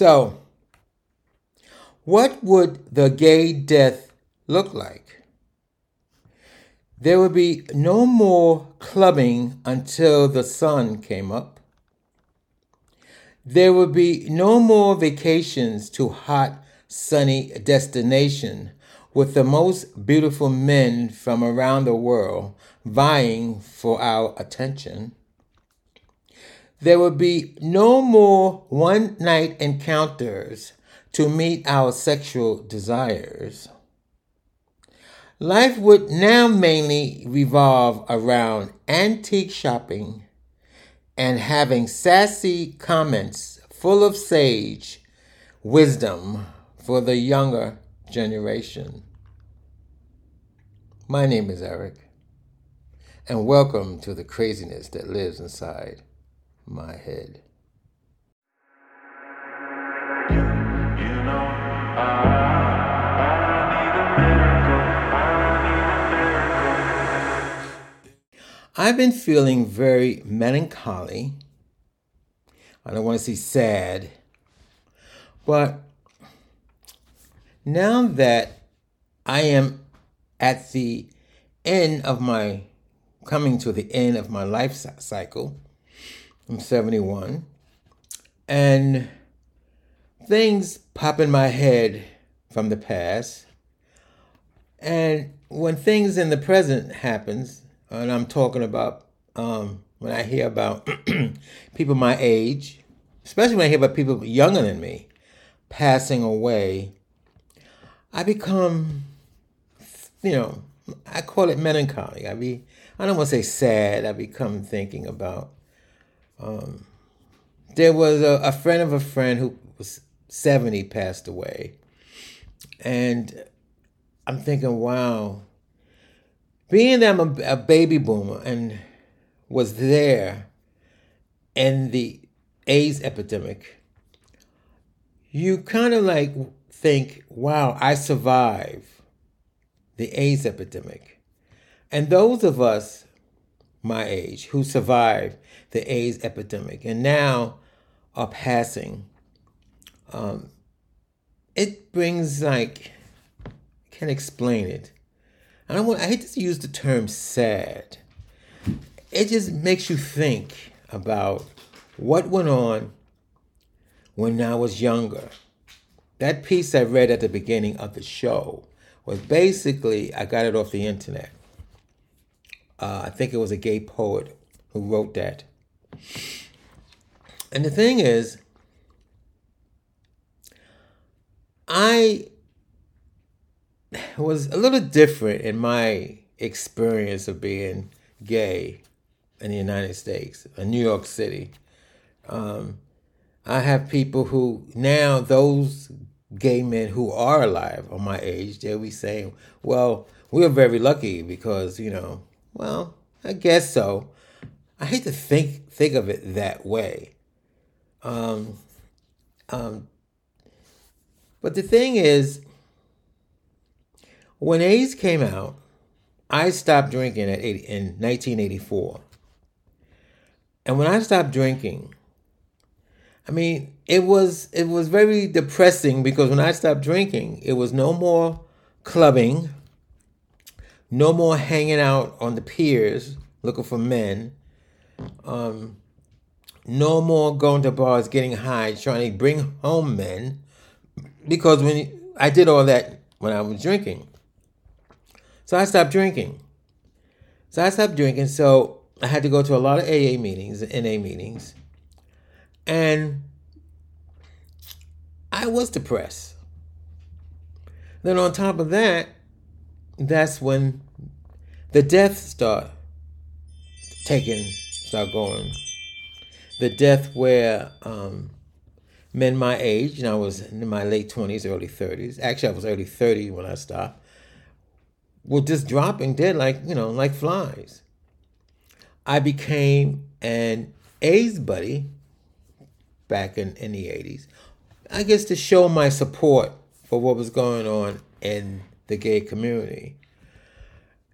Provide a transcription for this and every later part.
So, what would the gay death look like? There would be no more clubbing until the sun came up. There would be no more vacations to hot, sunny destination with the most beautiful men from around the world vying for our attention. There would be no more one-night encounters to meet our sexual desires. Life would now mainly revolve around antique shopping and having sassy comments full of sage wisdom for the younger generation. My name is Eric, and welcome to the craziness that lives inside my head. I've been feeling very melancholy. I don't want to say sad. But now that I am at the end of my, coming to the end of my life cycle, I'm 71, and things pop in my head from the past. And when things in the present happens, and I'm talking about when I hear about people my age, especially when I hear about people younger than me passing away, I become, I call it melancholy. I don't want to say sad. I become thinking about, there was a friend of a friend who was 70, passed away. And I'm thinking, wow. Being that I'm a baby boomer and was there in the AIDS epidemic, you kind of like think, wow, I survived the AIDS epidemic. And those of us my age who survived the AIDS epidemic and now are passing, it brings like, I can't explain it. I hate to use the term sad. It just makes you think about what went on when I was younger. That piece I read at the beginning of the show was basically, I got it off the internet. I think it was a gay poet who wrote that. And the thing is, it was a little different in my experience of being gay in the United States, in New York City. I have people who now, those gay men who are alive are my age, they'll be saying, well, we're very lucky because, well, I guess so. I hate to think of it that way. But the thing is, when AIDS came out, I stopped drinking in 1984. And when I stopped drinking, it was very depressing because when I stopped drinking, it was no more clubbing, no more hanging out on the piers looking for men, no more going to bars, getting high, trying to bring home men, because I did all that when I was drinking. So I stopped drinking. So I had to go to a lot of AA meetings, NA meetings. And I was depressed. Then on top of that, that's when the deaths start going. The death where men my age, and I was in my late 20s, early 30s. Actually, I was early 30 when I stopped. Were just dropping dead like flies. I became an AIDS buddy back in the 80s, I guess to show my support for what was going on in the gay community.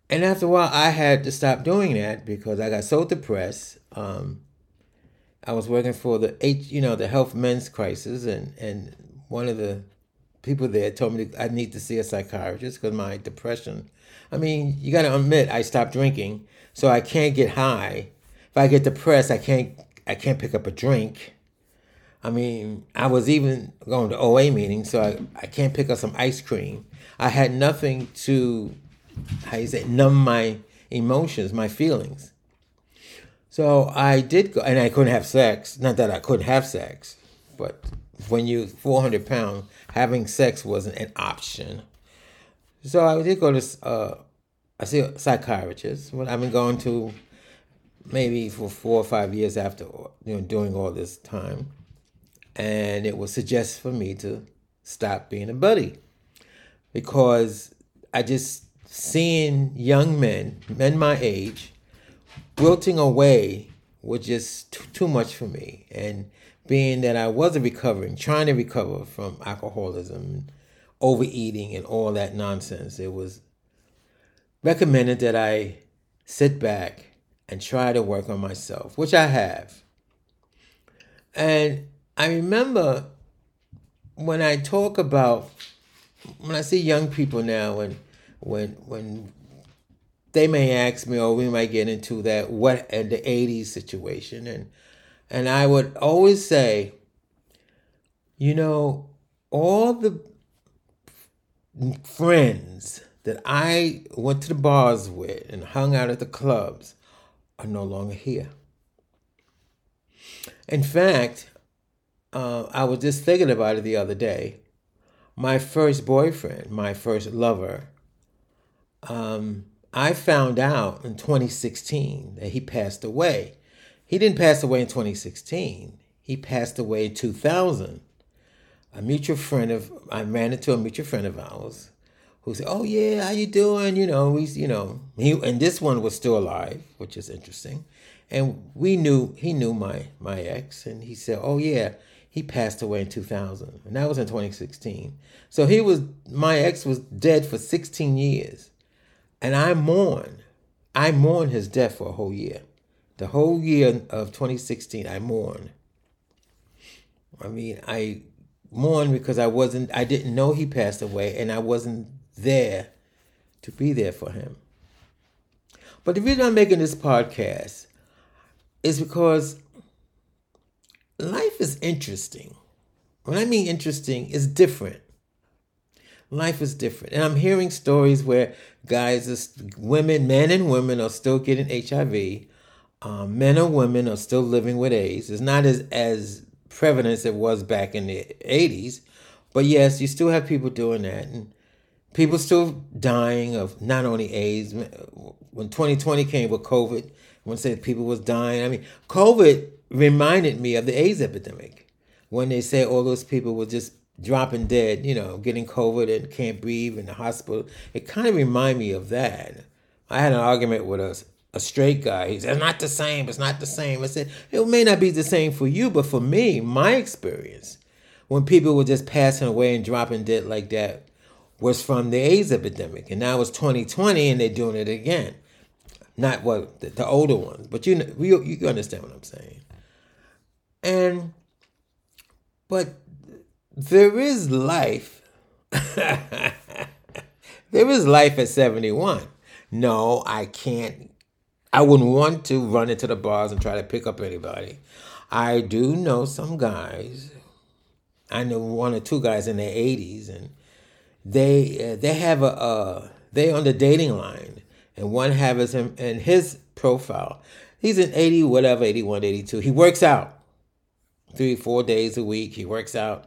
And after a while, I had to stop doing that because I got so depressed. I was working for the the Health Men's Crisis, and one of the people there told me I need to see a psychiatrist because my depression. I mean, you got to admit, I stopped drinking, so I can't get high. If I get depressed, I can't pick up a drink. I mean, I was even going to OA meetings, so I can't pick up some ice cream. I had nothing to, numb my emotions, my feelings. So I did go, and I couldn't have sex. Not that I couldn't have sex, but when you're 400 pounds, having sex wasn't an option. So I did go to a psychiatrist. Well, I've been going to maybe for 4 or 5 years after, during all this time. And it was suggested for me to stop being a buddy because I just seeing young men my age, wilting away was just too much for me. And being that I wasn't trying to recover from alcoholism, overeating and all that nonsense, it was recommended that I sit back and try to work on myself, which I have. And I remember when I see young people now, when they may ask me, or we might get into that what at the 80s situation, and I would always say, all the friends that I went to the bars with and hung out at the clubs are no longer here. In fact, I was just thinking about it the other day. My first boyfriend, my first lover, I found out in 2016 that he passed away. He didn't pass away in 2016. He passed away in 2000. I ran into a mutual friend of ours who said, "Oh yeah, how you doing?" And this one was still alive, which is interesting. And he knew my ex, and he said, "Oh yeah, he passed away in 2000," and that was in 2016. So my ex was dead for 16 years, and I mourn his death for a whole year. The whole year of 2016, I mourn. I mean, I mourn because I didn't know he passed away, and I wasn't there to be there for him. But the reason I'm making this podcast is because life is interesting. When I mean interesting, it's different. Life is different. And I'm hearing stories where men and women are still getting HIV. Men and women are still living with AIDS. It's not as prevalent as it was back in the 80s. But yes, you still have people doing that. And people still dying of not only AIDS. When 2020 came with COVID, one said people was dying. I mean, COVID reminded me of the AIDS epidemic when they say all those people were just dropping dead, getting COVID and can't breathe in the hospital. It kind of reminded me of that. I had an argument with a straight guy. He said, "It's not the same. It's not the same." I said, "It may not be the same for you, but for me, my experience, when people were just passing away and dropping dead like that, was from the AIDS epidemic. And now it's 2020 and they're doing it again." Not the older ones, but you understand what I'm saying. But there is life. There is life at 71. No, I can't. I wouldn't want to run into the bars and try to pick up anybody. I do know some guys. I know one or two guys in their 80s, and they have they on the dating line. And one has him in his profile. He's an 80, whatever, 81, 82. He works out 3, 4 days a week. He works out.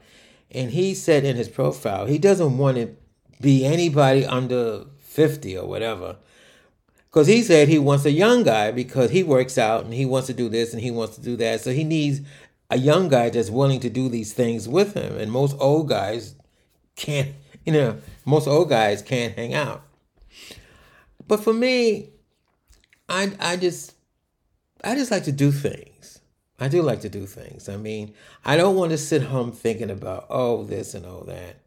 And he said in his profile, he doesn't want to be anybody under 50 or whatever. Because he said he wants a young guy because he works out and he wants to do this and he wants to do that. So he needs a young guy that's willing to do these things with him. And most old guys can't, hang out. But for me, I just like to do things. I do like to do things. I mean, I don't want to sit home thinking about, this and all that.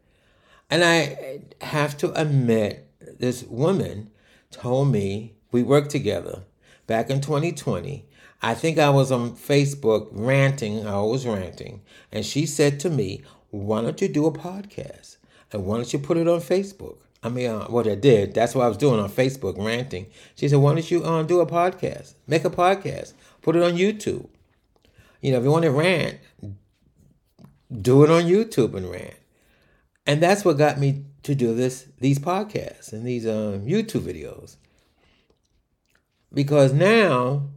And I have to admit, this woman told me, we worked together back in 2020. I think I was on Facebook ranting, I was ranting, and she said to me, why don't you do a podcast? And why don't you put it on Facebook? I mean, what I did, that's what I was doing on Facebook, ranting. She said, why don't you do a podcast? Make a podcast. Put it on YouTube. You know, if you want to rant, do it on YouTube and rant. And that's what got me to do these podcasts and these YouTube videos. Because now,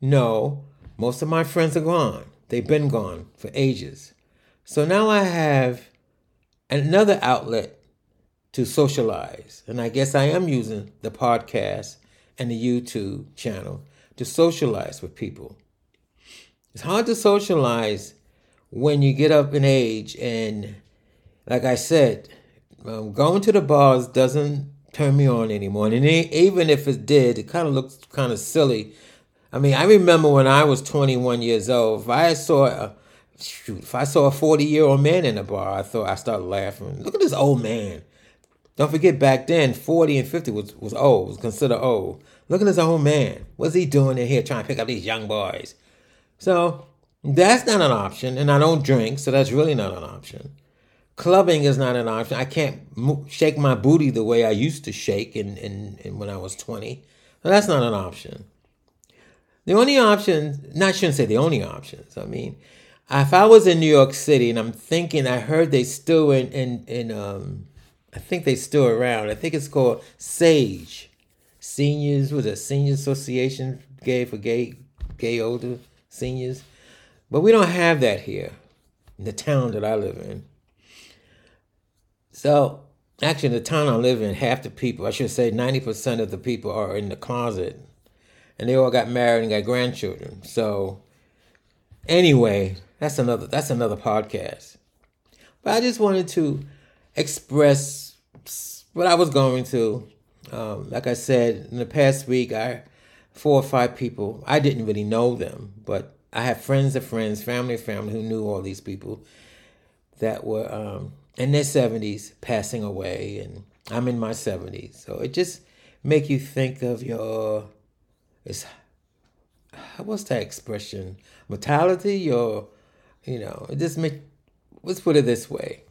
no, most of my friends are gone. They've been gone for ages. So now I have another outlet to socialize. And I guess I am using the podcast and the YouTube channel to socialize with people. It's hard to socialize when you get up in age. And like I said, going to the bars doesn't turn me on anymore. And even if it did, it kind of looks kind of silly. I mean, I remember when I was 21 years old, if I saw a 40-year-old man in a bar, I thought I started laughing. Look at this old man. Don't forget, back then, 40 and 50 was old, was considered old. Look at this old man. What's he doing in here trying to pick up these young boys? So that's not an option, and I don't drink, so that's really not an option. Clubbing is not an option. I can't shake my booty the way I used to shake when I was 20. So that's not an option. The only option, not shouldn't say the only options. I mean, if I was in New York City, and I'm thinking, I heard they still I think they still around. I think it's called SAGE, Senior Association for Gay Older Seniors. But we don't have that here in the town that I live in. So, actually, in the town I live in, half the people, I should say 90% of the people are in the closet. And they all got married and got grandchildren. So, anyway, that's another podcast. But I just wanted to express what I was going to. Like I said, in the past week, 4 or 5 people, I didn't really know them, but I had friends of friends, family of family who knew all these people that were in their 70s passing away, and I'm in my 70s. So it just make you think of what's that expression? Mortality? Let's put it this way.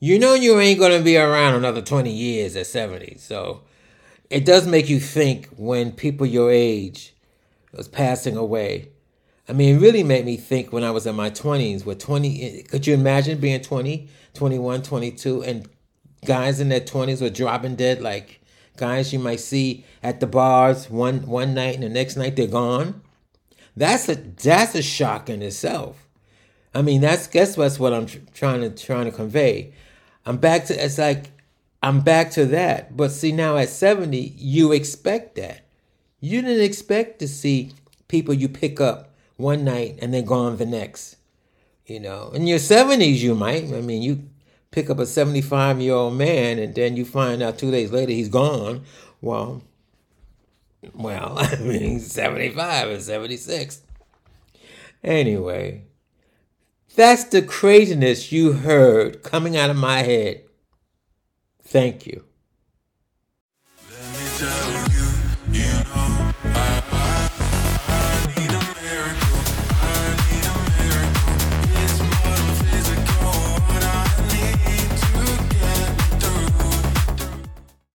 You know you ain't going to be around another 20 years at 70. So it does make you think when people your age was passing away. I mean, it really made me think when I was in my 20s. Could you imagine being 20, 21, 22, and guys in their 20s were dropping dead like guys you might see at the bars one night and the next night they're gone? That's a shock in itself. I mean, that's what I'm trying to convey. I'm back to that. But see, now at 70, you expect that. You didn't expect to see people you pick up one night and then gone the next. You know, in your 70s, you might. I mean, you pick up a 75-year-old man and then you find out 2 days later he's gone. Well, I mean, 75 or 76. Anyway, that's the craziness you heard coming out of my head. Thank you. Let me tell you, you know.